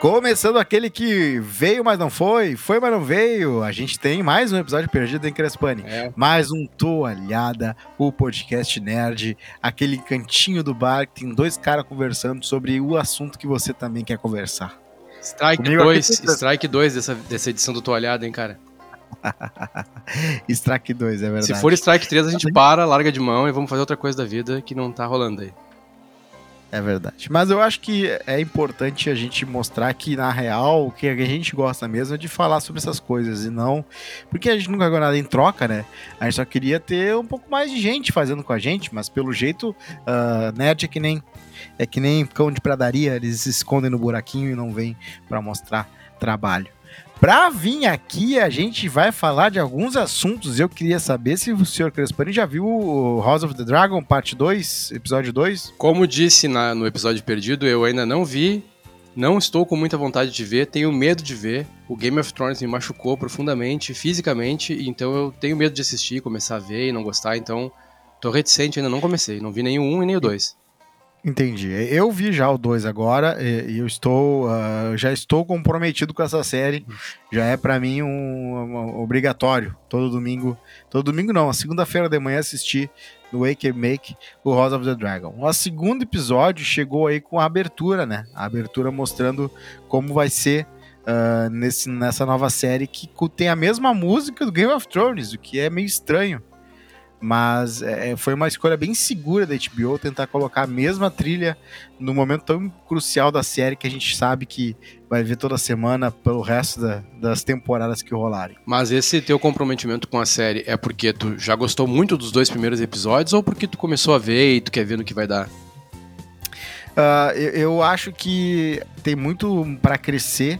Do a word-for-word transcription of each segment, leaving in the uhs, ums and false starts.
Começando aquele que veio, mas não foi, foi, mas não veio. A gente tem mais um episódio perdido em Crespani. É. Mais um Toalhada, o podcast nerd. Aquele cantinho do bar que tem dois caras conversando sobre o assunto que você também quer conversar. Strike dois, Strike dois dessa, dessa edição do Toalhada, hein, cara? Strike dois, é verdade. Se for Strike três, a gente para, larga de mão e vamos fazer outra coisa da vida que não tá rolando aí. É verdade, mas eu acho que é importante a gente mostrar que, na real, o que a gente gosta mesmo é de falar sobre essas coisas e não... Porque a gente nunca ganhou nada em troca, né? A gente só queria ter um pouco mais de gente fazendo com a gente, mas pelo jeito, uh, nerd é que nem, é que nem cão de pradaria, eles se escondem no buraquinho e não vêm pra mostrar trabalho. Pra vir aqui, a gente vai falar de alguns assuntos. Eu queria saber se o senhor Crespani já viu o House of the Dragon, parte dois, episódio dois. Como disse na, no episódio perdido, eu ainda não vi, não estou com muita vontade de ver, tenho medo de ver. O Game of Thrones me machucou profundamente, fisicamente, então eu tenho medo de assistir, começar a ver e não gostar, então tô reticente, ainda não comecei, não vi nem o um e nem o dois. Entendi. Eu vi já o dois agora e eu estou, uh, já estou comprometido com essa série. Já é pra mim um, um obrigatório. Todo domingo, todo domingo não, a segunda-feira de manhã assistir no Wake and Make o House of the Dragon. O segundo episódio chegou aí com a abertura, né? A abertura mostrando como vai ser uh, nesse, nessa nova série que tem a mesma música do Game of Thrones, o que é meio estranho. Mas é, foi uma escolha bem segura da H B O tentar colocar a mesma trilha no momento tão crucial da série que a gente sabe que vai ver toda semana pelo resto da, das temporadas que rolarem. Mas esse teu comprometimento com a série é porque tu já gostou muito dos dois primeiros episódios ou porque tu começou a ver e tu quer ver no que vai dar? Uh, eu, eu acho que tem muito para crescer.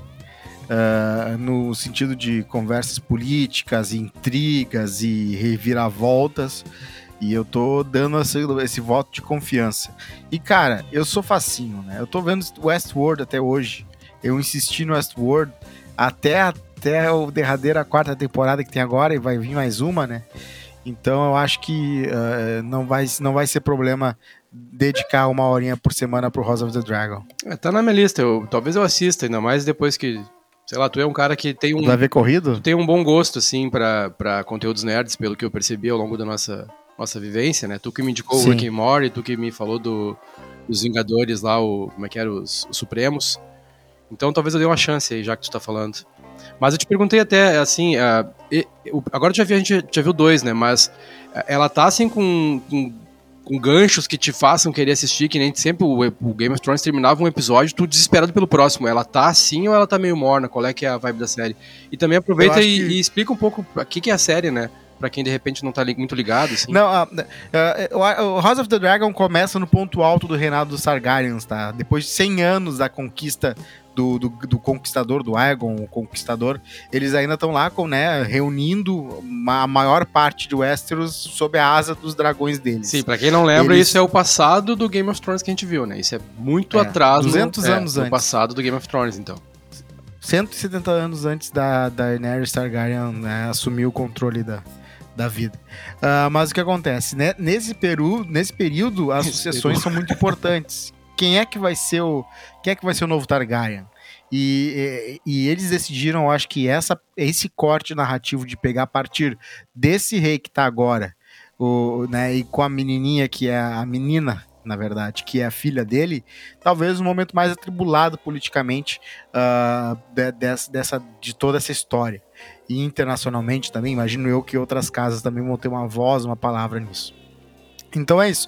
Uh, no sentido de conversas políticas, intrigas e reviravoltas, e eu tô dando esse, esse voto de confiança. E cara, eu sou facinho, né? Eu tô vendo Westworld até hoje, eu insisti no Westworld até, até a derradeira quarta temporada que tem agora, e vai vir mais uma, né? Então eu acho que uh, não, vai, não vai ser problema dedicar uma horinha por semana pro House of the Dragon. É, tá na minha lista, eu, talvez eu assista, ainda mais depois que... Sei lá, tu é um cara que tem um... Vai ver corrido? Tu tem um bom gosto, assim, pra, pra conteúdos nerds, pelo que eu percebi ao longo da nossa, nossa vivência, né? Tu que me indicou Sim. o Rick and Morty, tu que me falou do, dos Vingadores lá, o, como é que era, os, os Supremos. Então talvez eu dê uma chance aí, já que tu tá falando. Mas eu te perguntei até, assim, uh, e, o, agora já vi, a gente já viu dois, né? Mas ela tá, assim, com, com, com ganchos que te façam querer assistir, que nem sempre o, o Game of Thrones terminava um episódio, tu desesperado pelo próximo. Ela tá assim ou ela tá meio morna? Qual é que é a vibe da série? E também aproveita e, que... e explica um pouco o que, que é a série, né? Pra quem de repente não tá li- muito ligado, assim. Não, uh, uh, o House of the Dragon começa no ponto alto do reinado dos Targaryens, tá? Depois de cem anos da conquista do, do, do Conquistador, do Aegon, o Conquistador, eles ainda estão lá, com, né, reunindo a maior parte de Westeros sob a asa dos dragões deles. Sim, pra quem não lembra, eles... isso é o passado do Game of Thrones que a gente viu, né? Isso é muito é, atrás duzentos no, anos é, antes. Do passado do Game of Thrones, então. cento e setenta anos antes da, da Daenerys Targaryen, né, assumir o controle da, da vida. Uh, mas o que acontece, né? Nesse, peru, nesse período, as sucessões são muito importantes. Quem é que vai ser o, quem é que vai ser o novo Targaryen? E, e, e eles decidiram, eu acho que essa, esse corte narrativo de pegar a partir desse rei que tá agora, o, né, e com a menininha que é a menina, na verdade, que é a filha dele, talvez o momento mais atribulado politicamente uh, de, dessa, dessa, de toda essa história. E internacionalmente também, imagino eu que outras casas também vão ter uma voz, uma palavra nisso. Então é isso,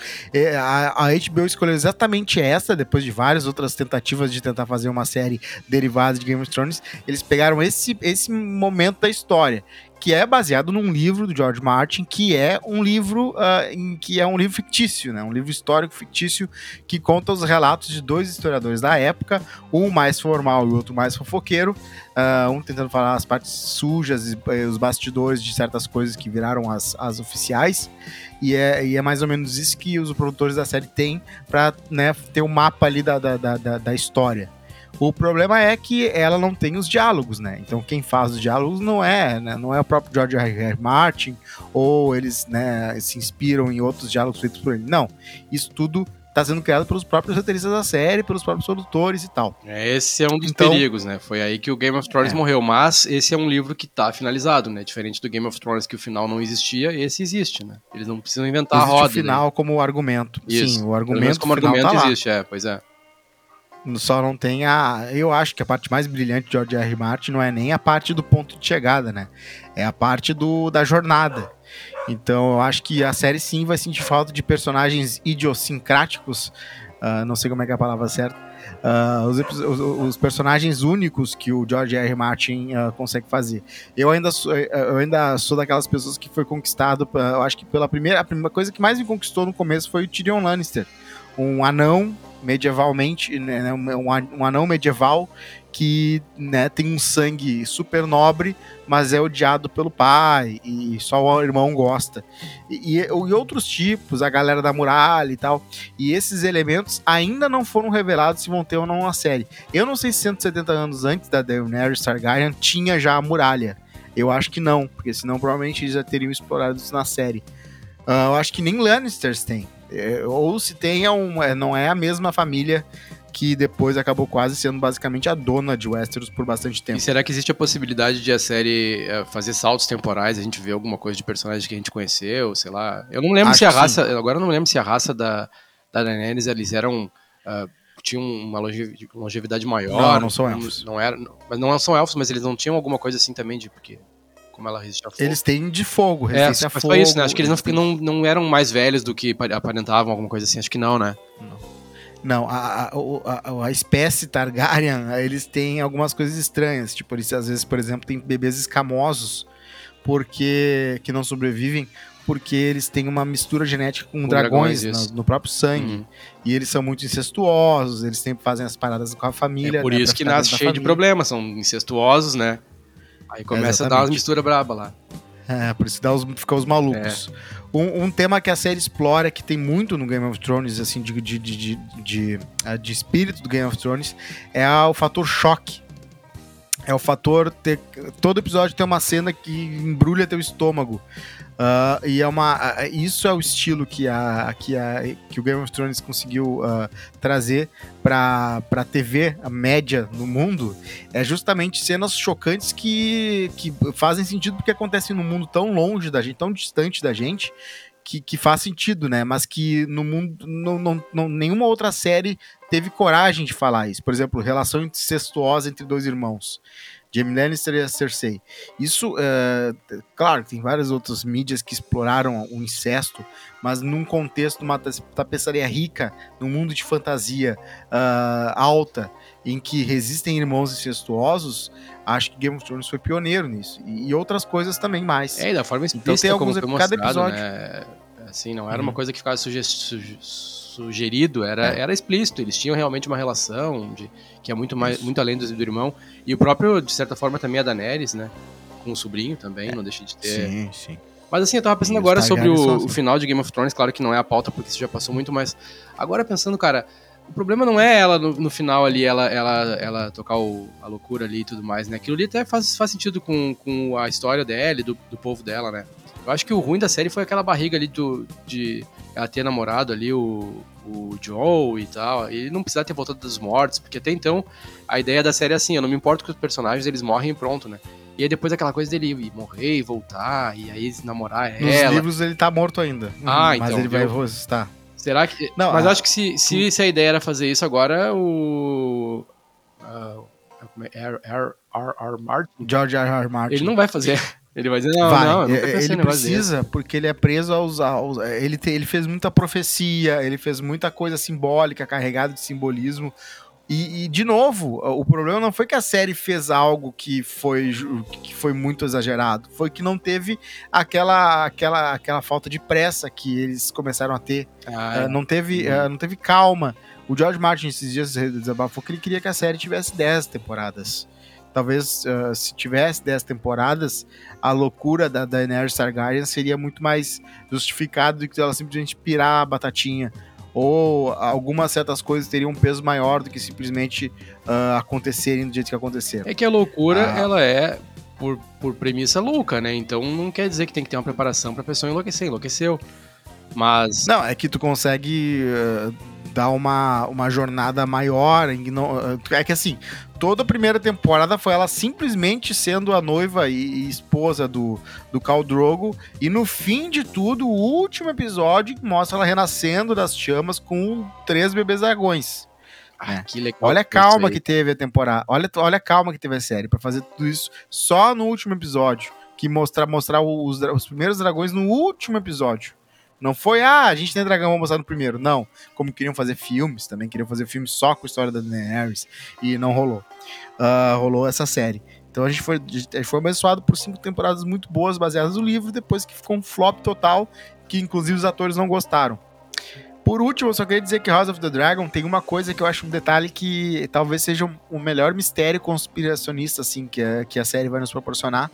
a H B O escolheu exatamente essa, depois de várias outras tentativas de tentar fazer uma série derivada de Game of Thrones, eles pegaram esse, esse momento da história, que é baseado num livro do George Martin, que é um livro, uh, em, que é um livro fictício, né? Um livro histórico fictício que conta os relatos de dois historiadores da época, um mais formal e o outro mais fofoqueiro, uh, um tentando falar as partes sujas, os bastidores de certas coisas que viraram as, as oficiais. E é, e é mais ou menos isso que os produtores da série têm para, né, ter um mapa ali da, da, da, da história. O problema é que ela não tem os diálogos, né? Então quem faz os diálogos não é, né, não é o próprio George R. R. Martin, ou eles, né, se inspiram em outros diálogos feitos por ele. Não, isso tudo tá sendo criado pelos próprios roteiristas da série, pelos próprios produtores e tal. Esse é um dos então, perigos, né? Foi aí que o Game of Thrones é. morreu, mas esse é um livro que tá finalizado, né? Diferente do Game of Thrones, que o final não existia, esse existe, né? Eles não precisam inventar existe a roda. Existe o final, né? Como argumento. Isso. Sim, o argumento como argumento tá existe, é, pois é. Só não tem a... Eu acho que a parte mais brilhante de George R. R. Martin não é nem a parte do ponto de chegada, né? É a parte do, da jornada. Então eu acho que a série sim vai sentir falta de personagens idiosincráticos, uh, não sei como é que é a palavra certa, uh, os, os, os personagens únicos que o George R. R. Martin uh, consegue fazer. Eu ainda, sou, eu ainda sou daquelas pessoas que foi conquistado, eu acho que pela primeira, a primeira coisa que mais me conquistou no começo foi o Tyrion Lannister, um anão medievalmente, né, um anão medieval que, né, tem um sangue super nobre, mas é odiado pelo pai e só o irmão gosta. E, e, e outros tipos, a galera da muralha e tal. E esses elementos ainda não foram revelados se vão ter ou não na série. Eu não sei se cento e setenta anos antes da Daenerys Targaryen tinha já a muralha. Eu acho que não, porque senão provavelmente eles já teriam explorado isso na série. Uh, eu acho que nem Lannisters tem. Ou se tem, não é a mesma família que depois acabou quase sendo basicamente a dona de Westeros por bastante tempo. E será que existe a possibilidade de a série fazer saltos temporais, a gente ver alguma coisa de personagem que a gente conheceu, sei lá? Eu não lembro Acho se a raça, sim. agora eu não lembro se a raça da, da Daenerys, eles eram, uh, tinham uma longevidade maior. Não, não são elfos. Não, não, era, não, não são elfos, mas eles não tinham alguma coisa assim também de... Porque... Como ela resiste a fogo. Eles têm de fogo, resistência é, a fogo. Foi isso, né? Acho que eles não, não, não eram mais velhos do que aparentavam, alguma coisa assim. Acho que não, né? Não. Não, a, a, a espécie Targaryen, eles têm algumas coisas estranhas. Tipo, eles às vezes, por exemplo, têm bebês escamosos porque, que não sobrevivem porque eles têm uma mistura genética com, com dragões, dragões no, no próprio sangue. Uhum. E eles são muito incestuosos, eles sempre fazem as paradas com a família. É por né, isso que nasce cheio de problemas, são incestuosos, né? Aí começa é a dar umas misturas braba lá. É, por isso que dá os, fica os malucos. É. Um, um tema que a série explora, que tem muito no Game of Thrones, assim, de, de, de, de, de, de espírito do Game of Thrones, é a, o fator choque. É o fator... Ter, todo episódio tem uma cena que embrulha teu estômago. Uh, e é uma, uh, isso é o estilo que, a, que, a, que o Game of Thrones conseguiu uh, trazer para a T V a média no mundo. É justamente cenas chocantes que, que fazem sentido porque acontecem num mundo tão longe da gente, tão distante da gente, que, que faz sentido, né? Mas que no mundo não, não, não, nenhuma outra série teve coragem de falar isso. Por exemplo, relação incestuosa entre dois irmãos. Jamie Lannister e a Cersei. Isso, é, claro, tem várias outras mídias que exploraram o incesto, mas num contexto de uma tapeçaria rica, num mundo de fantasia uh, alta, em que resistem irmãos incestuosos, acho que Game of Thrones foi pioneiro nisso. E, e outras coisas também mais. É, e da forma explícita, então tem alguns como foi mostrado, cada episódio. Né? Assim, não era hum. uma coisa que ficava sugestão. Sugerido, era, é. era explícito, eles tinham realmente uma relação de, que é muito, mais, muito além do, do irmão, e o próprio, de certa forma, também a Daenerys, né, com o sobrinho também, é. não deixa de ter. Sim, sim. Mas assim, eu tava pensando e agora sobre o, assim. o final de Game of Thrones, claro que não é a pauta, porque isso já passou muito, mas agora pensando, cara, o problema não é ela no, no final ali, ela, ela, ela tocar o, a loucura ali e tudo mais, né, aquilo ali até faz, faz sentido com, com a história dela, do, do povo dela, né. Eu acho que o ruim da série foi aquela barriga ali do, de ela ter namorado ali o, o Joel e tal, e não precisar ter voltado dos mortos, porque até então a ideia da série é assim, eu não me importo que os personagens eles morrem e pronto, né? E aí depois aquela coisa dele morrer e voltar, e aí namorar ela. Nos livros ele tá morto ainda, ah, mas então, ele vai ressuscitar. Será que... Não, mas a... acho que se, se, se a ideia era fazer isso agora, o... Uh, R, R, R, R. Martin, George R. R. Martin. Ele não vai fazer... Ele vai dizer, não, vai. não, eu nunca pensei ele precisa, fazer. Porque ele é preso aos... aos ele, te, ele fez muita profecia, ele fez muita coisa simbólica, carregada de simbolismo. E, e, de novo, o problema não foi que a série fez algo que foi, que foi muito exagerado, foi que não teve aquela, aquela, aquela falta de pressa que eles começaram a ter. Ah, uh, não, teve, uh, não teve calma. O George Martin, esses dias, desabafou que ele queria que a série tivesse dez temporadas. Talvez, uh, se tivesse dez temporadas, a loucura da Daenerys Targaryen seria muito mais justificada do que ela simplesmente pirar a batatinha. Ou algumas certas coisas teriam um peso maior do que simplesmente uh, acontecerem do jeito que aconteceram. É que a loucura, ah. ela é, por, por premissa, louca, né? Então não quer dizer que tem que ter uma preparação pra pessoa enlouquecer. Enlouqueceu. Mas... Não, é que tu consegue... Uh, dá uma, uma jornada maior. Não, é que assim, toda a primeira temporada foi ela simplesmente sendo a noiva e, e esposa do, do Khal Drogo, e no fim de tudo, o último episódio mostra ela renascendo das chamas com três bebês dragões. Ah, que legal. Olha a calma que teve a temporada, olha, olha a calma que teve a série pra fazer tudo isso só no último episódio, que mostrar, mostrar os, os primeiros dragões no último episódio. Não foi, ah, a gente tem dragão, vamos mostrar no primeiro. Não, como queriam fazer filmes, também queriam fazer filmes só com a história da Daenerys, e não rolou. Uh, rolou essa série. Então a gente foi, a gente foi abençoado por cinco temporadas muito boas, baseadas no livro, depois que ficou um flop total, que inclusive os atores não gostaram. Por último, eu só queria dizer que House of the Dragon tem uma coisa que eu acho um detalhe que talvez seja o melhor mistério conspiracionista, assim, que a, que a série vai nos proporcionar,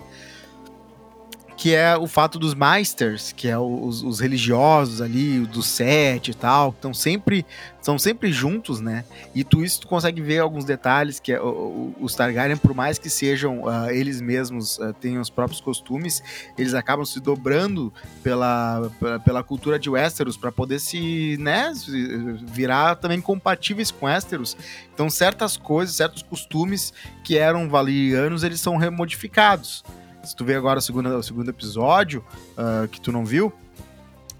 que é o fato dos Maesters, que é os, os religiosos ali, dos sete e tal, que estão sempre, são sempre juntos, né? E tu, isso tu consegue ver alguns detalhes, que é, o, os Targaryen, por mais que sejam uh, eles mesmos, uh, tenham os próprios costumes, eles acabam se dobrando pela, pela, pela cultura de Westeros, para poder se, né, virar também compatíveis com Westeros. Então certas coisas, certos costumes que eram valerianos, eles são remodificados. Se tu vê agora o segundo, o segundo episódio, uh, que tu não viu,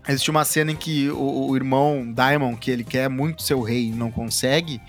existe uma cena em que o, o irmão Daemon, que ele quer muito ser o rei e não consegue,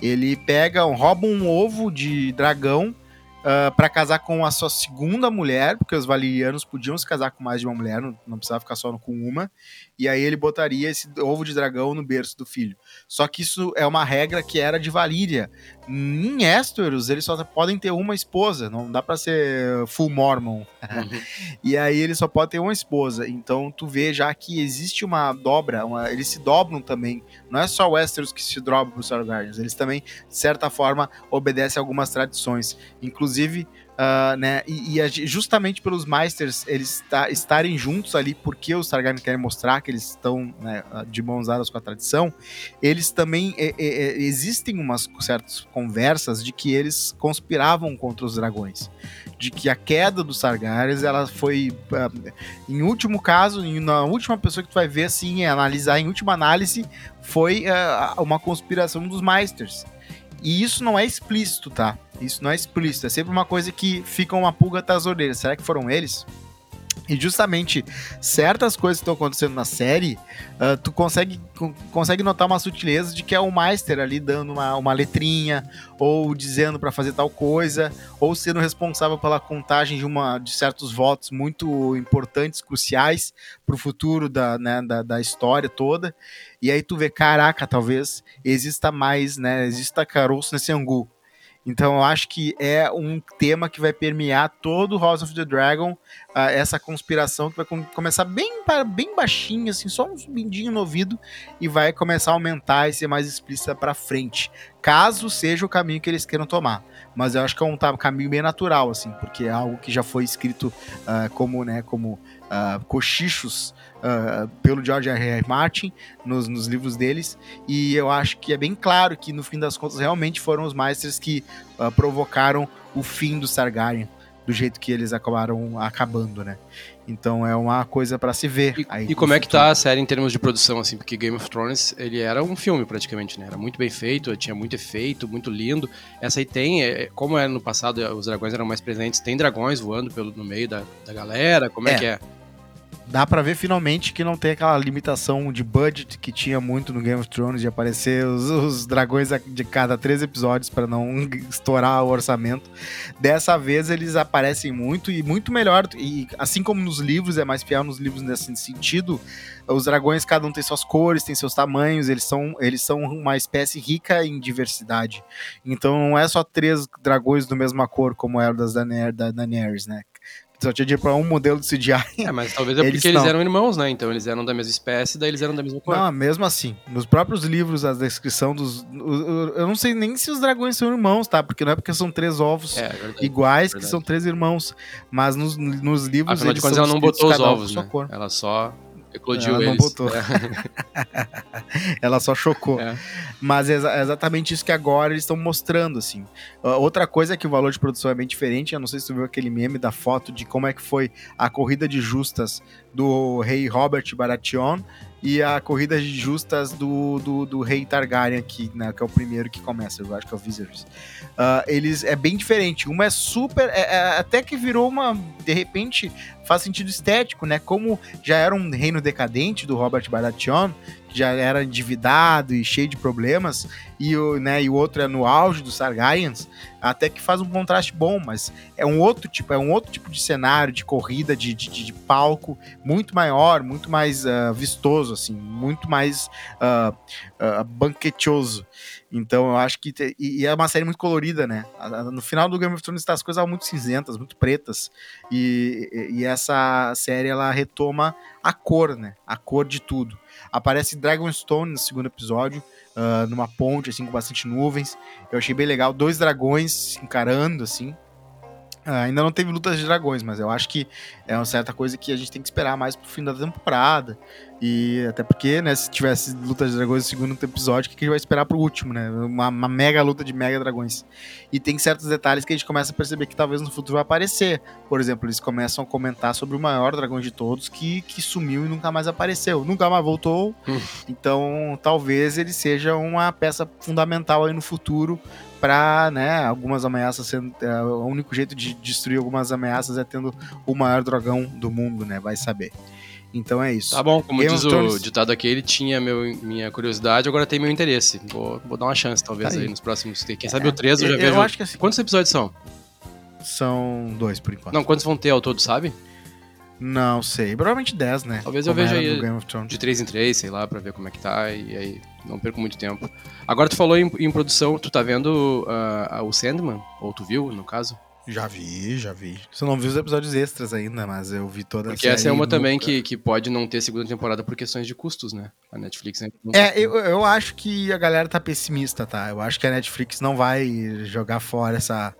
ele pega, rouba um ovo de dragão uh, para casar com a sua segunda mulher, porque os valerianos podiam se casar com mais de uma mulher, não, não precisava ficar só com uma, e aí ele botaria esse ovo de dragão no berço do filho. Só que isso é uma regra que era de Valíria. Em Westeros, eles só podem ter uma esposa, não dá pra ser full mormon. Uhum. E aí eles só podem ter uma esposa. Então tu vê já que existe uma dobra, uma... eles se dobram também. Não é só Westeros que se dobra para os Targaryens, eles também, de certa forma, obedecem a algumas tradições. Inclusive, Uh, né? e, e justamente pelos Maesters eles tá, estarem juntos ali, porque os Targaryen querem mostrar que eles estão, né, de mãos dadas com a tradição. Eles também é, é, existem umas certas conversas de que eles conspiravam contra os dragões, de que a queda dos Targaryens, ela foi, uh, em último caso, em, na última pessoa que tu vai ver assim, analisar em última análise, foi uh, uma conspiração dos Maesters. E isso não é explícito, tá? Isso não é explícito. É sempre uma coisa que fica uma pulga atrás das orelhas. Será que foram eles? E justamente certas coisas que estão acontecendo na série, uh, tu consegue, consegue notar uma sutileza de que é o Maester ali dando uma, uma letrinha, ou dizendo para fazer tal coisa, ou sendo responsável pela contagem de, uma, de certos votos muito importantes, cruciais pro futuro da, né, da, da história toda. E aí tu vê, caraca, talvez exista mais, né, exista caroço nesse angu. Então eu acho que é um tema que vai permear todo House of the Dragon, uh, essa conspiração que vai com- começar bem, bem baixinha, assim, só um subindinho no ouvido, e vai começar a aumentar e ser mais explícita pra frente, caso seja o caminho que eles queiram tomar. Mas eu acho que é um tá, caminho bem natural, assim, porque é algo que já foi escrito uh, como, né, como uh, cochichos uh, pelo George R. R. Martin nos, nos livros deles, e eu acho que é bem claro que, no fim das contas, realmente foram os Maesters que uh, provocaram o fim do Targaryen, do jeito que eles acabaram acabando, né? Então é uma coisa pra se ver. E, aí, e como é que tá a série em termos de produção, assim? Porque Game of Thrones, ele era um filme praticamente, né? Era muito bem feito, tinha muito efeito, muito lindo. Essa aí tem, é, como era no passado, os dragões eram mais presentes, tem dragões voando pelo, no meio da, da galera, como é, é que é? Dá pra ver finalmente que não tem aquela limitação de budget que tinha muito no Game of Thrones, de aparecer os, os dragões de cada três episódios pra não estourar o orçamento. Dessa vez eles aparecem muito e muito melhor, e assim como nos livros, é mais fiel nos livros nesse sentido, os dragões cada um tem suas cores, tem seus tamanhos, eles são, eles são uma espécie rica em diversidade. Então não é só três dragões da mesma cor como era o das Daener- da Daenerys, né? Só tinha de ir pra um modelo de C G I. É, mas talvez é porque eles, eles eram irmãos, né? Então eles eram da mesma espécie, daí eles eram da mesma cor. Não, mesmo assim, nos próprios livros, a descrição dos... Eu não sei nem se os dragões são irmãos, tá? Porque não é porque são três ovos é, verdade, iguais verdade. que são três irmãos. Mas nos, nos livros... Afinal de contas, ela não botou os ovos, né? Ela só... Eclodiu ela não eles. botou. É. Ela só chocou. É. Mas é exatamente isso que agora eles estão mostrando, assim. Outra coisa é que o valor de produção é bem diferente. Eu não sei se tu viu aquele meme da foto de como é que foi a corrida de justas do rei Robert Baratheon e a corrida de justas do, do, do rei Targaryen aqui, né, que é o primeiro que começa, eu acho que é o Viserys. Uh, eles, é bem diferente, uma é super, é, é, até que virou uma, de repente, faz sentido estético, né, como já era um reino decadente do Robert Baratheon, que já era endividado e cheio de problemas, e o, né, e o outro é no auge dos Targaryens, até que faz um contraste bom, mas é um outro tipo, é um outro tipo de cenário, de corrida, de, de, de palco, muito maior, muito mais uh, vistoso, assim, muito mais uh, uh, banquetioso. Então eu acho que... Te... E é uma série muito colorida, né? No final do Game of Thrones tá as coisas muito cinzentas, muito pretas. E, e essa série, ela retoma a cor, né? A cor de tudo. Aparece Dragonstone no segundo episódio, uh, numa ponte, assim, com bastante nuvens. Eu achei bem legal. Dois dragões se encarando, assim. Uh, ainda não teve lutas de dragões, mas eu acho que é uma certa coisa que a gente tem que esperar mais pro fim da temporada. E até porque, né, se tivesse luta de dragões no segundo episódio, o que a gente vai esperar pro último, né? Uma, uma mega luta de mega dragões. E tem certos detalhes que a gente começa a perceber que talvez no futuro vai aparecer. Por exemplo, eles começam a comentar sobre o maior dragão de todos que, que sumiu e nunca mais apareceu. Nunca mais voltou. Hum. Então, talvez ele seja uma peça fundamental aí no futuro para, né, algumas ameaças sendo... É, o único jeito de destruir algumas ameaças é tendo o maior dragão do mundo, né? Vai saber. Então é isso. Tá bom, como Game diz o ditado aqui, ele tinha meu, minha curiosidade, agora tem meu interesse. Vou, vou dar uma chance, talvez, tá aí. aí nos próximos... Quem é, sabe o três eu já eu vejo... Acho que assim, quantos episódios são? São dois, por enquanto. Não, quantos vão ter ao todo, sabe? Não sei. Provavelmente dez, né? Talvez como eu veja aí de três em três, sei lá, pra ver como é que tá, e aí não perco muito tempo. Agora tu falou em, em produção, tu tá vendo uh, o Sandman? Ou tu viu, no caso? Já vi, já vi. Você não viu os episódios extras ainda, mas eu vi toda a série. Porque essa é uma nunca... também que, que pode não ter segunda temporada por questões de custos, né? A Netflix... Né? É, eu, eu acho que a galera tá pessimista, tá? Eu acho que a Netflix não vai jogar fora essa...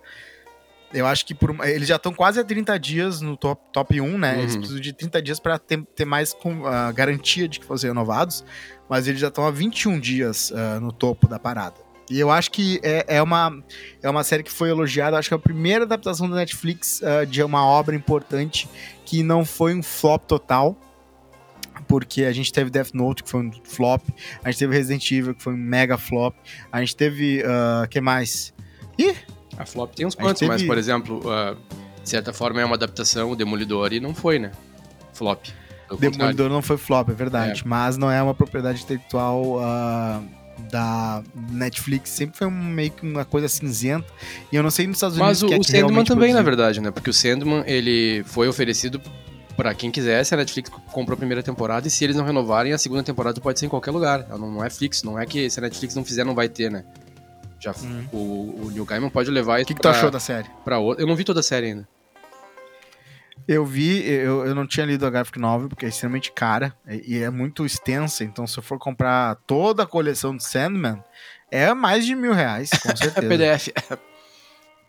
Eu acho que por... eles já estão quase a trinta dias no top, top um, né? Uhum. Eles precisam de trinta dias pra ter, ter mais com, uh, garantia de que vão ser renovados, mas eles já estão a vinte e um dias uh, no topo da parada. E eu acho que é, é, uma, é uma série que foi elogiada, acho que é a primeira adaptação da Netflix uh, de uma obra importante que não foi um flop total, porque a gente teve Death Note, que foi um flop, a gente teve Resident Evil, que foi um mega flop, a gente teve, o uh, que mais? Ih! A flop tem uns quantos, teve... mas, por exemplo, uh, de certa forma é uma adaptação, o Demolidor, e não foi, né? Flop. Demolidor não foi flop, é verdade, é. Mas não é uma propriedade intelectual... Uh... da Netflix, sempre foi um, meio que uma coisa cinzenta, e eu não sei nos Estados Unidos. Mas o, o Sandman também, na verdade, né, porque o Sandman, ele foi oferecido pra quem quisesse, a Netflix comprou a primeira temporada, e se eles não renovarem, a segunda temporada pode ser em qualquer lugar, não, não é fixo, não é que se a Netflix não fizer, não vai ter, né. Já, hum. o, o Neil Gaiman pode levar isso. O que, que tu achou da série? Pra outra. Eu não vi toda a série ainda. Eu vi, eu, eu não tinha lido a graphic novel, porque é extremamente cara e é muito extensa, então se eu for comprar toda a coleção de Sandman, é mais de mil reais, com certeza. P D F.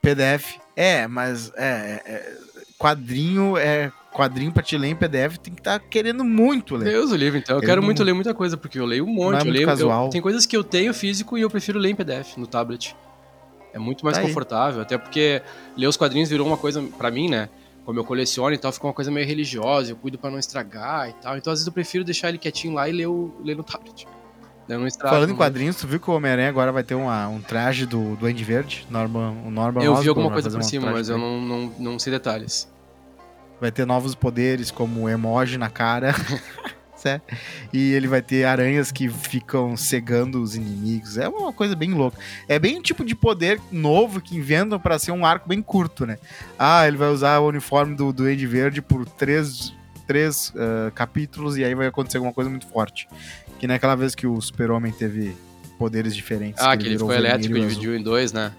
P D F, é, mas é, é, quadrinho, é, quadrinho pra te ler em P D F tem que estar tá querendo muito ler. Deus o livro, então, eu, eu quero não, muito ler muita coisa, porque eu leio um monte, é eu leio, eu, tem coisas que eu tenho físico e eu prefiro ler em P D F, no tablet. É muito mais tá confortável, aí. Até porque ler os quadrinhos virou uma coisa pra mim, né? Como eu coleciono e tal, fica uma coisa meio religiosa, eu cuido pra não estragar e tal. Então, às vezes, eu prefiro deixar ele quietinho lá e ler, o, ler no tablet. Eu não estrago. Falando em quadrinhos, tu viu que o Homem-Aranha agora vai ter uma, um traje do Duende Verde? Norman, o Norman eu Osborn vi alguma coisa por cima, um mas dele. eu não, não, não sei detalhes. Vai ter novos poderes, como emoji na cara. E ele vai ter aranhas que ficam cegando os inimigos. É uma coisa bem louca. É bem um tipo de poder novo que inventam pra ser um arco bem curto, né? Ah, ele vai usar o uniforme do Duende Verde por três, três uh, capítulos e aí vai acontecer alguma coisa muito forte. Que naquela vez que o Super-Homem teve poderes diferentes. Ah, que, que ele ficou elétrico e dividiu em dois, né?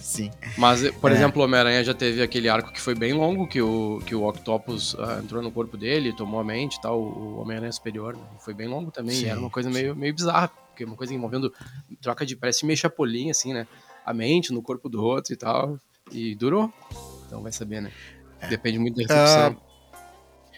Sim. Mas, por é. exemplo, o Homem-Aranha já teve aquele arco que foi bem longo, que o, que o Octopus ah, entrou no corpo dele, tomou a mente e tal, o Homem-Aranha Superior, né? Foi bem longo também, sim, e era uma coisa meio, meio bizarra, porque uma coisa envolvendo troca de, parece meio Chapolin, assim, né, a mente no corpo do outro e tal, e durou, então vai saber, né, é. depende muito da recepção. Uh...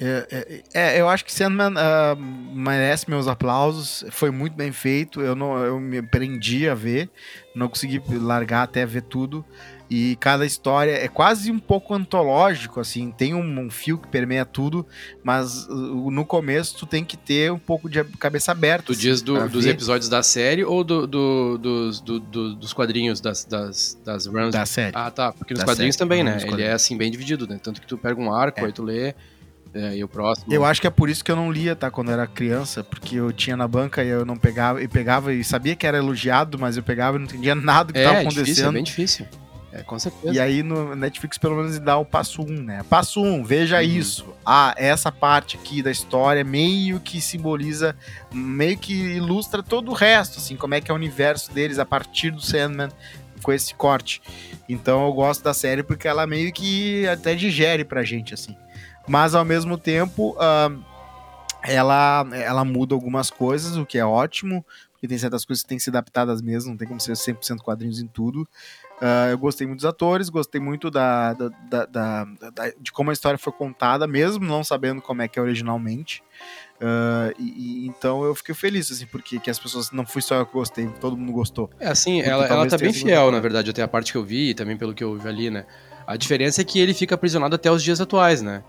É, é, é, eu acho que Sandman uh, merece meus aplausos, foi muito bem feito, eu, não, eu me prendi a ver, não consegui largar até ver tudo, e cada história é quase um pouco antológico, assim, tem um, um fio que permeia tudo, mas uh, no começo tu tem que ter um pouco de cabeça aberta. Tu assim, diz do, dos ver. episódios da série ou do, do, do, do, do, dos quadrinhos das, das, das runs? Da série. Ah, tá, porque nos da quadrinhos série, também, né, quadrinhos. Ele é assim, bem dividido, né, tanto que tu pega um arco, é. aí tu lê... É, e o próximo... Eu acho que é por isso que eu não lia, tá? Quando eu era criança, porque eu tinha na banca e eu não pegava, e pegava e sabia que era elogiado, mas eu pegava e não entendia nada do que é, tava acontecendo. É difícil, é bem difícil. É, com certeza. E aí no Netflix pelo menos dá o passo um, né? Passo um, veja uhum. isso. Ah, essa parte aqui da história meio que simboliza, meio que ilustra todo o resto, assim, como é que é o universo deles a partir do Sandman, com esse corte. Então eu gosto da série porque ela meio que até digere pra gente, assim. Mas, ao mesmo tempo, uh, ela, ela muda algumas coisas, o que é ótimo, porque tem certas coisas que tem que ser adaptadas mesmo, não tem como ser cem por cento quadrinhos em tudo. Uh, eu gostei muito dos atores, gostei muito da, da, da, da, da, de como a história foi contada, mesmo não sabendo como é que é originalmente. Uh, e, e, então eu fiquei feliz, assim, porque que as pessoas, não fui só eu que gostei, todo mundo gostou. É, assim, ela, ela tá bem fiel, gostado. Na verdade, até a parte que eu vi e também pelo que eu vi ali, né? A diferença é que ele fica aprisionado até os dias atuais, né?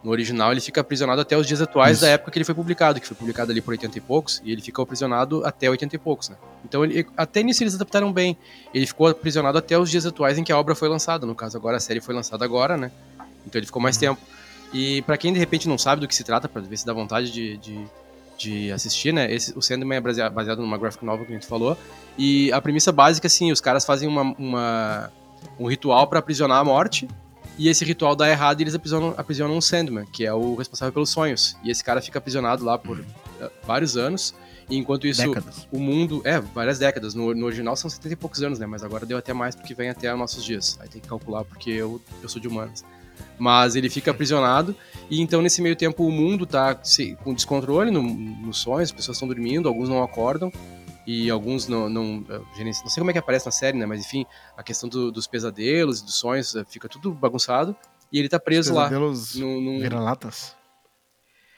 No original ele fica aprisionado até os dias atuais Isso. da época que ele foi publicado, que foi publicado ali por oitenta e poucos, e ele ficou aprisionado até oitenta e poucos, né? Então ele, até nisso eles adaptaram bem, ele ficou aprisionado até os dias atuais em que a obra foi lançada, no caso agora a série foi lançada agora, né? Então ele ficou mais tempo. E pra quem de repente não sabe do que se trata, pra ver se dá vontade de, de, de assistir, né? Esse, o Sandman é baseado numa graphic novel que a gente falou, e a premissa básica, assim, os caras fazem uma, uma, um ritual pra aprisionar a morte, e esse ritual dá errado e eles aprisionam, aprisionam o Sandman, que é o responsável pelos sonhos. E esse cara fica aprisionado lá por uh, vários anos. E enquanto isso, décadas. O mundo... É, várias décadas. No, no original são setenta e poucos anos, né? Mas agora deu até mais porque vem até nossos dias. Aí tem que calcular porque eu, eu sou de humanas. Mas ele fica aprisionado. E então, nesse meio tempo, o mundo tá se, com descontrole no, nos sonhos. As pessoas estão dormindo, alguns não acordam. E alguns não, não... Não sei como é que aparece na série, né? Mas, enfim, a questão do, dos pesadelos, dos sonhos, fica tudo bagunçado. E ele tá preso lá. Pesadelos num... vira-latas?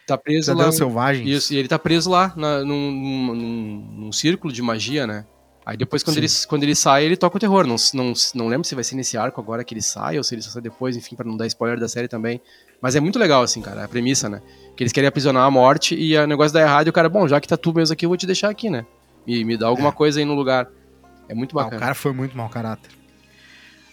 Tá preso pesadelos lá... Pesadelos selvagens? Isso, e ele tá preso lá, na, num, num, num, num círculo de magia, né? Aí depois, quando ele, quando ele sai, ele toca o terror. Não, não, não lembro se vai ser nesse arco agora que ele sai, ou se ele só sai depois, enfim, pra não dar spoiler da série também. Mas é muito legal, assim, cara, a premissa, né? Que eles querem aprisionar a morte e o negócio dá errado e o cara, bom, já que tá tu mesmo aqui, eu vou te deixar aqui, né? Me, me dá alguma é. coisa aí no lugar. É muito bacana. Ah, o cara foi muito mau caráter.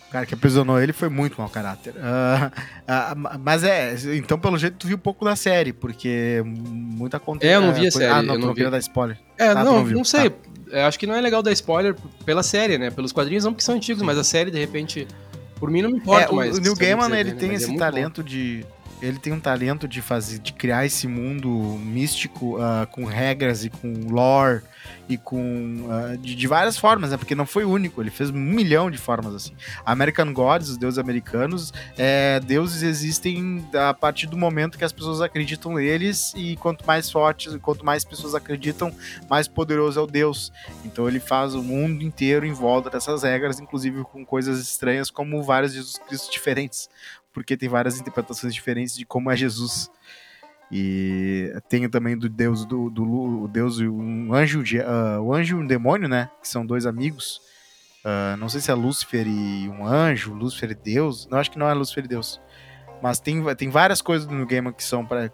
O cara que aprisionou ele foi muito mau caráter. Uh, uh, mas é, então pelo jeito tu viu um pouco da série, porque muita acontece. É, eu não vi a coisa... série. Ah, não, eu não vi. Dar spoiler. É, tá, não, não, não sei. Tá. É, acho que não é legal dar spoiler pela série, né? Pelos quadrinhos não, porque são antigos, mas a série, de repente, por mim não me importa. É, mais, o Neil Gaiman, ele tem esse é talento bom. de... Ele tem um talento de fazer, de criar esse mundo místico uh, com regras e com lore e com uh, de, de várias formas, né? Porque não foi único, ele fez um milhão de formas assim. American Gods, os deuses americanos, é, deuses existem a partir do momento que as pessoas acreditam neles e quanto mais fortes, quanto mais pessoas acreditam, mais poderoso é o deus. Então ele faz o mundo inteiro em volta dessas regras, inclusive com coisas estranhas como vários Jesus Cristo diferentes. Porque tem várias interpretações diferentes de como é Jesus. E tem também do Deus, do, do o Deus e um anjo, uh, o anjo e um demônio, né? Que são dois amigos. Uh, não sei se é Lúcifer e um anjo, Lúcifer e Deus. Não, acho que não é Lúcifer e Deus. Mas tem, tem várias coisas no Gaiman que são para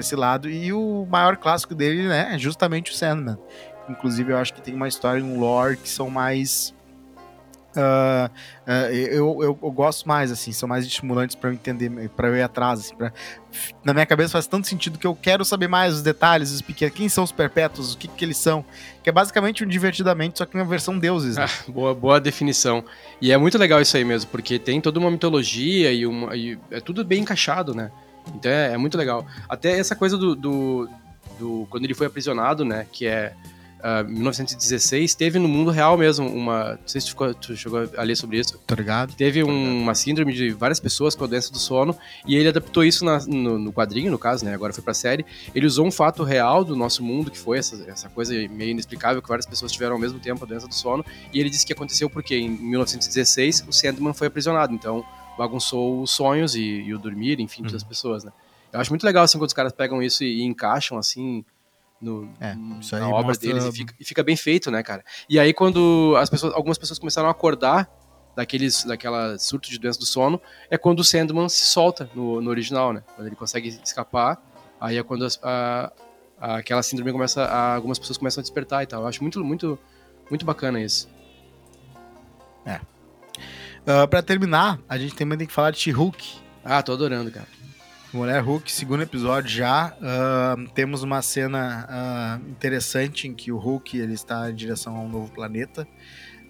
esse lado. E o maior clássico dele, né? É justamente o Sandman. Inclusive, eu acho que tem uma história e um lore que são mais... Uh, uh, eu, eu, eu gosto mais, assim, são mais estimulantes pra eu entender, pra eu ir atrás, assim, pra... Na minha cabeça faz tanto sentido que eu quero saber mais os detalhes, os pequenos, quem são os perpétuos, o que, que eles são, que é basicamente um divertidamente, só que uma versão deuses, né? Ah, boa, boa definição. E é muito legal isso aí mesmo, porque tem toda uma mitologia e, uma, e é tudo bem encaixado, né? Então é, é muito legal. Até essa coisa do, do, do... Quando ele foi aprisionado, né? Que é... Uh, mil novecentos e dezesseis, teve no mundo real mesmo uma... Não sei se tu, ficou, tu chegou a ler sobre isso. Tá ligado? Teve um, uma síndrome de várias pessoas com a doença do sono, e ele adaptou isso na, no, no quadrinho, no caso, né? Agora foi pra série. Ele usou um fato real do nosso mundo, que foi essa, essa coisa meio inexplicável, que várias pessoas tiveram ao mesmo tempo a doença do sono, e ele disse que aconteceu porque em mil novecentos e dezesseis o Sandman foi aprisionado, então bagunçou os sonhos e, e o dormir, enfim, hum. das pessoas, né? Eu acho muito legal, assim, quando os caras pegam isso e, e encaixam, assim, no, é, isso aí na obra mostra... deles e fica, e fica bem feito, né, cara? E aí, quando as pessoas, algumas pessoas começaram a acordar daqueles, daquela surto de doença do sono, é quando o Sandman se solta no, no original, né? Quando ele consegue escapar, aí é quando as, a, a, aquela síndrome começa, a, algumas pessoas começam a despertar e tal. Eu acho muito, muito, muito bacana isso. É. Uh, pra terminar, a gente também tem que falar de She-Hulk. Ah, tô adorando, cara. Mulher Hulk, segundo episódio já. Uh, temos uma cena uh, interessante em que o Hulk ele está em direção a um novo planeta.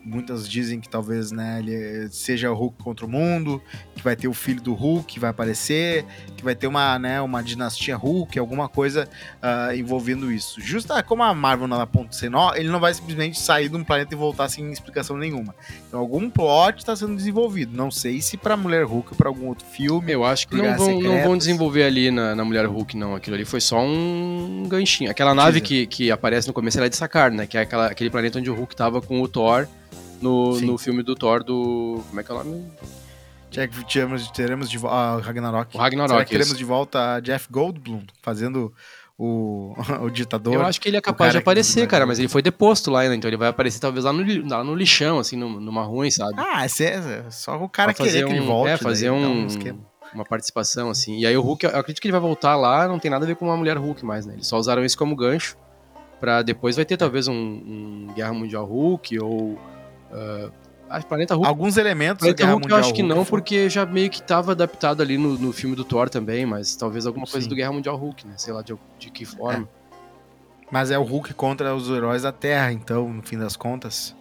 Muitas dizem que talvez, né, ele seja o Hulk contra o mundo, que vai ter o filho do Hulk, que vai aparecer, que vai ter uma, né, uma dinastia Hulk, alguma coisa uh, envolvendo isso. Justo como a Marvel não aponta sem nó, ele não vai simplesmente sair de um planeta e voltar sem explicação nenhuma. Então algum plot está sendo desenvolvido. Não sei se para Mulher Hulk ou para algum outro filme. Eu acho que não vão, não vão desenvolver ali na, na Mulher Hulk, não. Aquilo ali foi só um ganchinho. Aquela nave que, que aparece no começo era de Sakar, né? Que é aquela, aquele planeta onde o Hulk tava com o Thor. No, no filme do Thor do... Como é que é o nome? Jack, teremos, teremos de volta... Uh, Ragnarok. O Ragnarok, Será que teremos isso. de volta a Jeff Goldblum fazendo o, o ditador? Eu acho que ele é capaz de aparecer, que... cara, mas ele foi deposto lá, né? Então ele vai aparecer talvez lá no, lá no lixão, assim, no, numa ruim, sabe? Ah, é só o cara querer um, que ele volte. É, fazer daí, um, então, uma participação, assim. E aí o Hulk, eu acredito que ele vai voltar lá, não tem nada a ver com uma Mulher Hulk mais, né? Eles só usaram isso como gancho pra depois vai ter talvez um, um Guerra Mundial Hulk ou... Uh, Planeta Hulk. Alguns elementos Planeta Hulk eu acho Hulk, que não, foi. Porque já meio que estava adaptado ali no, no filme do Thor também, mas talvez alguma coisa Sim. do Guerra Mundial Hulk, né? Sei lá de, de que forma. É. Mas é o Hulk contra os heróis da Terra, então, no fim das contas.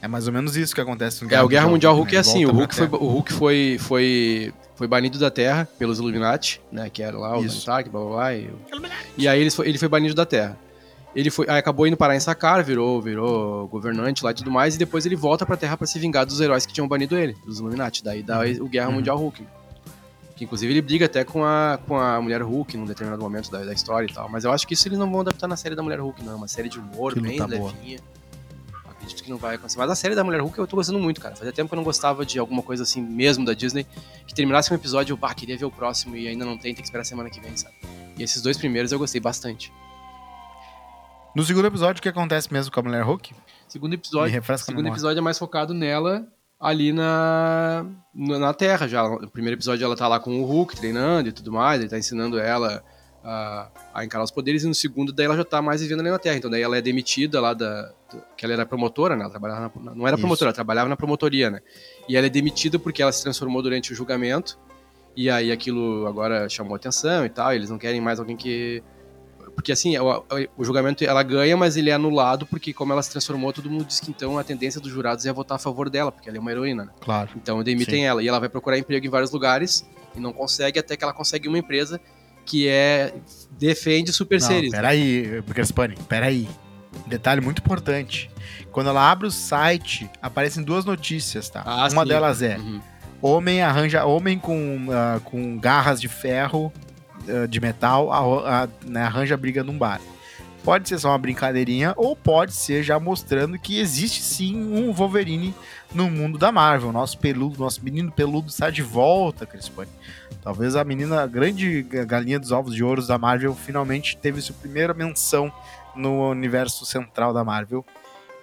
É mais ou menos isso que acontece no Guerra Mundial. É, o Guerra Mundial, Mundial Hulk, Hulk né? é assim, o Hulk, foi, o Hulk foi, foi, foi banido da Terra pelos Illuminati, né? Que era lá o Vantark, blá blá blá. E, e aí ele foi, ele foi banido da Terra. Ele foi, aí acabou indo parar em Sakar, virou, virou governante lá e tudo mais, e depois ele volta pra Terra pra se vingar dos heróis que tinham banido ele, dos Illuminati, daí dá o Guerra uhum. Mundial Hulk. Que inclusive ele briga até com a, com a Mulher Hulk num determinado momento da, da história e tal, mas eu acho que isso eles não vão adaptar na série da Mulher Hulk, não, é uma série de humor que bem levinha. Boa. Acredito que não vai acontecer, mas a série da Mulher Hulk eu tô gostando muito, cara, fazia tempo que eu não gostava de alguma coisa assim mesmo da Disney, que terminasse um episódio, eu bah, queria ver o próximo e ainda não tem, tem que esperar a semana que vem, sabe? E esses dois primeiros eu gostei bastante. No segundo episódio, o que acontece mesmo com a Mulher Hulk? Segundo episódio, segundo episódio é mais focado nela ali na, na Terra já. No primeiro episódio ela tá lá com o Hulk treinando e tudo mais, ele tá ensinando ela a, a encarar os poderes, e no segundo daí ela já tá mais vivendo ali na Terra. Então daí ela é demitida lá da... que ela era promotora, né? Ela trabalhava na, não era promotora, Isso. ela trabalhava na promotoria, né? E ela é demitida porque ela se transformou durante o julgamento, e aí aquilo agora chamou atenção e tal, e eles não querem mais alguém que... Porque assim, o, o julgamento ela ganha, mas ele é anulado, porque como ela se transformou, todo mundo diz que então a tendência dos jurados é votar a favor dela, porque ela é uma heroína, né? Claro. Então demitem sim. ela, e ela vai procurar emprego em vários lugares, e não consegue, até que ela consegue uma empresa que é defende super não, seres. Peraí, né? Crispani, peraí. Um detalhe muito importante. Quando ela abre o site, aparecem duas notícias, tá? Ah, uma sim. delas é, uhum. homem arranja homem com, uh, com garras de ferro... de metal, a, a, né, arranja briga num bar. Pode ser só uma brincadeirinha, ou pode ser já mostrando que existe sim um Wolverine no mundo da Marvel. Nosso peludo, nosso menino peludo está de volta, Crispani. Talvez a menina, a grande galinha dos ovos de ouro da Marvel, finalmente teve sua primeira menção no universo central da Marvel.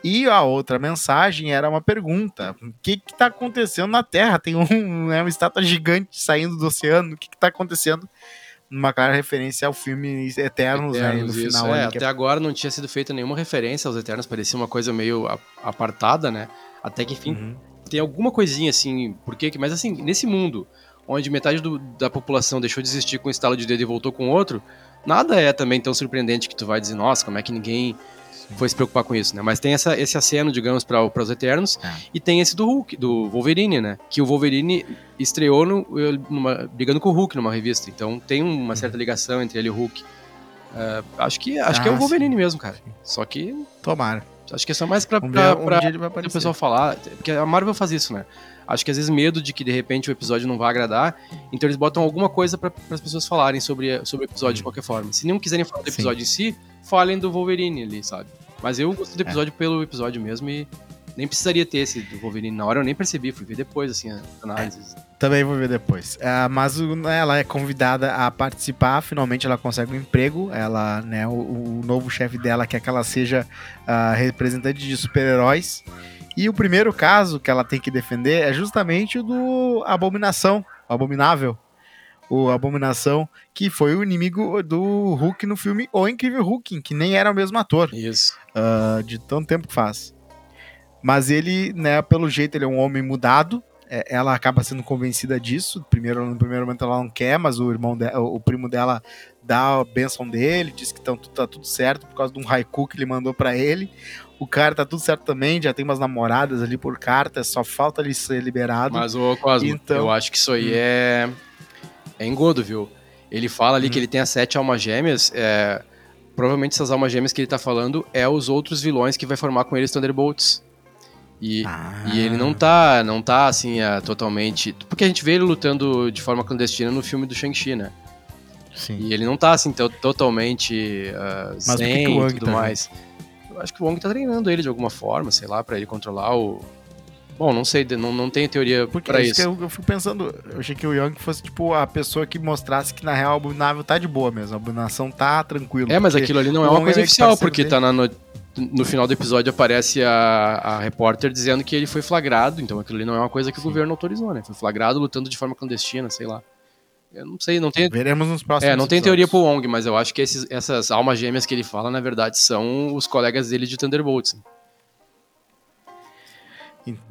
E a outra mensagem era uma pergunta: o que que tá acontecendo na Terra? Tem um, né, uma estátua gigante saindo do oceano, o que que tá acontecendo? Uma clara referência ao filme Eternos, Eternos né, no isso, final. É, até é... agora não tinha sido feita nenhuma referência aos Eternos, parecia uma coisa meio apartada, né? Até que, enfim, uhum. tem alguma coisinha, assim, por quê? Mas, assim, nesse mundo, onde metade do, da população deixou de existir com um estalo de dedo e voltou com outro, nada é também tão surpreendente que tu vai dizer, nossa, como é que ninguém Sim. foi se preocupar com isso, né? Mas tem essa, esse aceno, digamos, para os Eternos, é. E tem esse do Hulk, do Wolverine, né? Que o Wolverine... estreou no, numa, brigando com o Hulk numa revista, então tem uma certa ligação entre ele e o Hulk. Uh, acho que, acho ah, que é o Wolverine sim. mesmo, cara. Só que... Tomara. Acho que é só mais pra, um pra, dia, um pra dia ele vai aparecer. O pessoal falar, porque a Marvel faz isso, né? Acho que às vezes medo de que de repente o episódio não vá agradar, então eles botam alguma coisa pra, pras pessoas falarem sobre, sobre o episódio hum. de qualquer forma. Se não quiserem falar do episódio sim. em si, falem do Wolverine ali, sabe? Mas eu gosto do episódio é. pelo episódio mesmo e nem precisaria ter esse do Wolverine. Na hora eu nem percebi, fui ver depois, assim, a análise. É, também vou ver depois. Uh, mas ela é convidada a participar, finalmente ela consegue um emprego, ela, né, o, o novo chefe dela quer que ela seja uh, representante de super-heróis. E o primeiro caso que ela tem que defender é justamente o do Abominação, o Abominável. O Abominação, que foi o inimigo do Hulk no filme O Incrível Hulk, que nem era o mesmo ator. Isso. Uh, de tanto tempo que faz. Mas ele, né, pelo jeito, ele é um homem mudado. É, ela acaba sendo convencida disso. Primeiro, no primeiro momento ela não quer, mas o, irmão de, o primo dela dá a benção dele, diz que tão, tá tudo certo por causa de um haiku que ele mandou pra ele. O cara tá tudo certo também, já tem umas namoradas ali por carta, só falta ele ser liberado. Mas, ô Cosmo, então... eu acho que isso aí hum. é... é engodo, viu? Ele fala ali hum. que ele tem as sete almas gêmeas, é... provavelmente essas almas gêmeas que ele tá falando é os outros vilões que vai formar com eles Thunderbolts. E, ah. e ele não tá, não tá assim, é, totalmente... Porque a gente vê ele lutando de forma clandestina no filme do Shang-Chi, né? Sim. E ele não tá, assim, t- totalmente uh, Mas zen e tudo tá mais. Vendo? Eu acho que o Wong tá treinando ele de alguma forma, sei lá, pra ele controlar o... Bom, não sei, não, não tenho teoria Porque pra isso. Que eu, eu fico pensando, eu achei que o Young fosse tipo a pessoa que mostrasse que na real o Abominável tá de boa mesmo, a Abominação tá tranquilo. É, mas aquilo ali não é uma coisa oficial, porque tá na no... no final do episódio aparece a, a repórter dizendo que ele foi flagrado, então aquilo ali não é uma coisa que o Sim. governo autorizou, né? Foi flagrado lutando de forma clandestina, sei lá. Eu não sei, não tem... Veremos nos próximos É, não tem teoria pro Wong, mas eu acho que esses, essas almas gêmeas que ele fala, na verdade, são os colegas dele de Thunderbolts, né?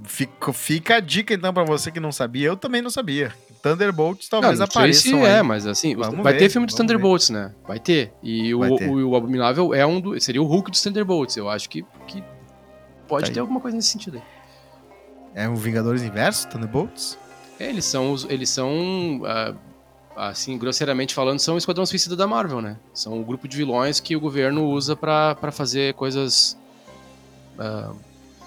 Fica, fica a dica então pra você que não sabia. Eu também não sabia. Thunderbolts talvez apareça. É, mas assim, vamos vai ver, ter filme dos Thunderbolts, ver. né? Vai ter. E vai o, ter. O, o Abominável é um do, seria o Hulk dos Thunderbolts. Eu acho que, que pode tá ter aí. alguma coisa nesse sentido aí. É um Vingadores Inverso, Thunderbolts? É, eles são, eles são ah, assim, grosseiramente falando, são o Esquadrão Suicida da Marvel, né? São o grupo de vilões que o governo usa pra, pra fazer coisas... Ah,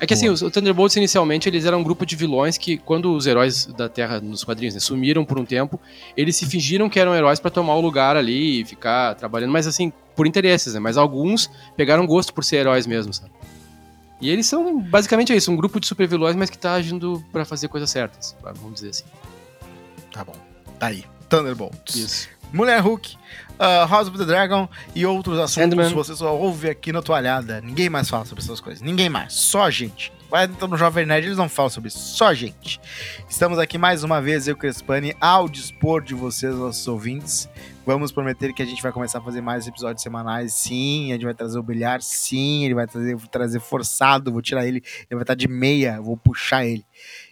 É que assim, Boa. os Thunderbolts inicialmente eles eram um grupo de vilões que quando os heróis da Terra nos quadrinhos, né, sumiram por um tempo, eles se fingiram que eram heróis pra tomar o lugar ali e ficar trabalhando, mas assim, por interesses, né? Mas alguns pegaram gosto por ser heróis mesmo, sabe? E eles são basicamente isso, um grupo de super vilões, mas que tá agindo pra fazer coisas certas, vamos dizer assim. Tá bom, tá aí, Thunderbolts. Isso. Mulher Hulk, uh, House of the Dragon e outros assuntos Sandman. Que você só ouve aqui na toalhada. Ninguém mais fala sobre essas coisas. Ninguém mais. Só a gente. Vai então no Jovem Nerd, eles não falam sobre isso. Só a gente. Estamos aqui mais uma vez, eu, Crespani, ao dispor de vocês, nossos ouvintes. Vamos prometer que a gente vai começar a fazer mais episódios semanais, sim. A gente vai trazer o Bilhar, sim. Ele vai trazer, trazer forçado, vou tirar ele. Ele vai estar de meia, vou puxar ele.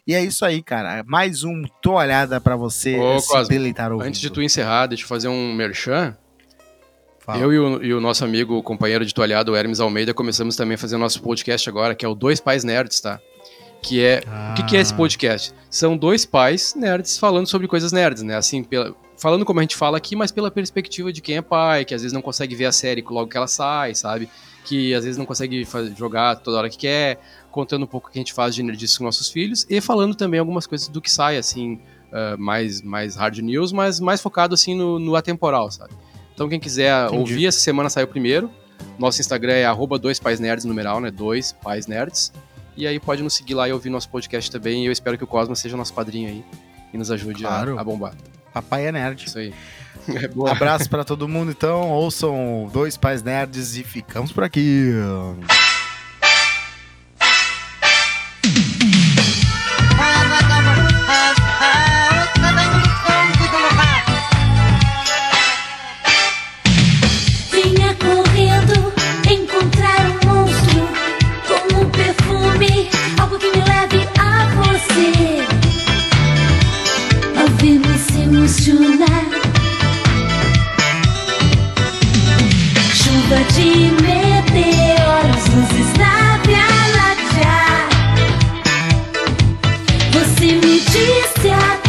E é isso aí, cara. Mais um Toalhada pra você Ô, se Cosme, deleitar ouvindo. Antes de tu encerrar, deixa eu fazer um merchan. Fala. Eu e o, e o nosso amigo, o companheiro de Toalhada, o Hermes Almeida, começamos também a fazer o nosso podcast agora, que é o Dois Pais Nerds, tá? Que é... Ah. O que, que é esse podcast? São dois pais nerds falando sobre coisas nerds, né? Assim, pela... falando como a gente fala aqui, mas pela perspectiva de quem é pai, que às vezes não consegue ver a série logo que ela sai, sabe? Que às vezes não consegue fazer, jogar toda hora que quer, contando um pouco o que a gente faz de nerdice com nossos filhos e falando também algumas coisas do que sai, assim, uh, mais, mais hard news, mas mais focado, assim, no, no atemporal, sabe? Então, quem quiser Entendi. ouvir, essa semana saiu primeiro. Nosso Instagram é arroba dois pais nerds, numeral, né? Dois pais nerds. E aí pode nos seguir lá e ouvir nosso podcast também. E eu espero que o Cosma seja nosso padrinho aí e nos ajude claro. a, a bombar. Papai é nerd. Isso aí. É Abraço pra todo mundo, então. Ouçam Dois Pais Nerds e ficamos por aqui. Venha correndo encontrar um monstro com um perfume, algo que me leve a você. Ouvimos emocionar. Chuva de meteoros, luzes na Via Láctea. Você me disse a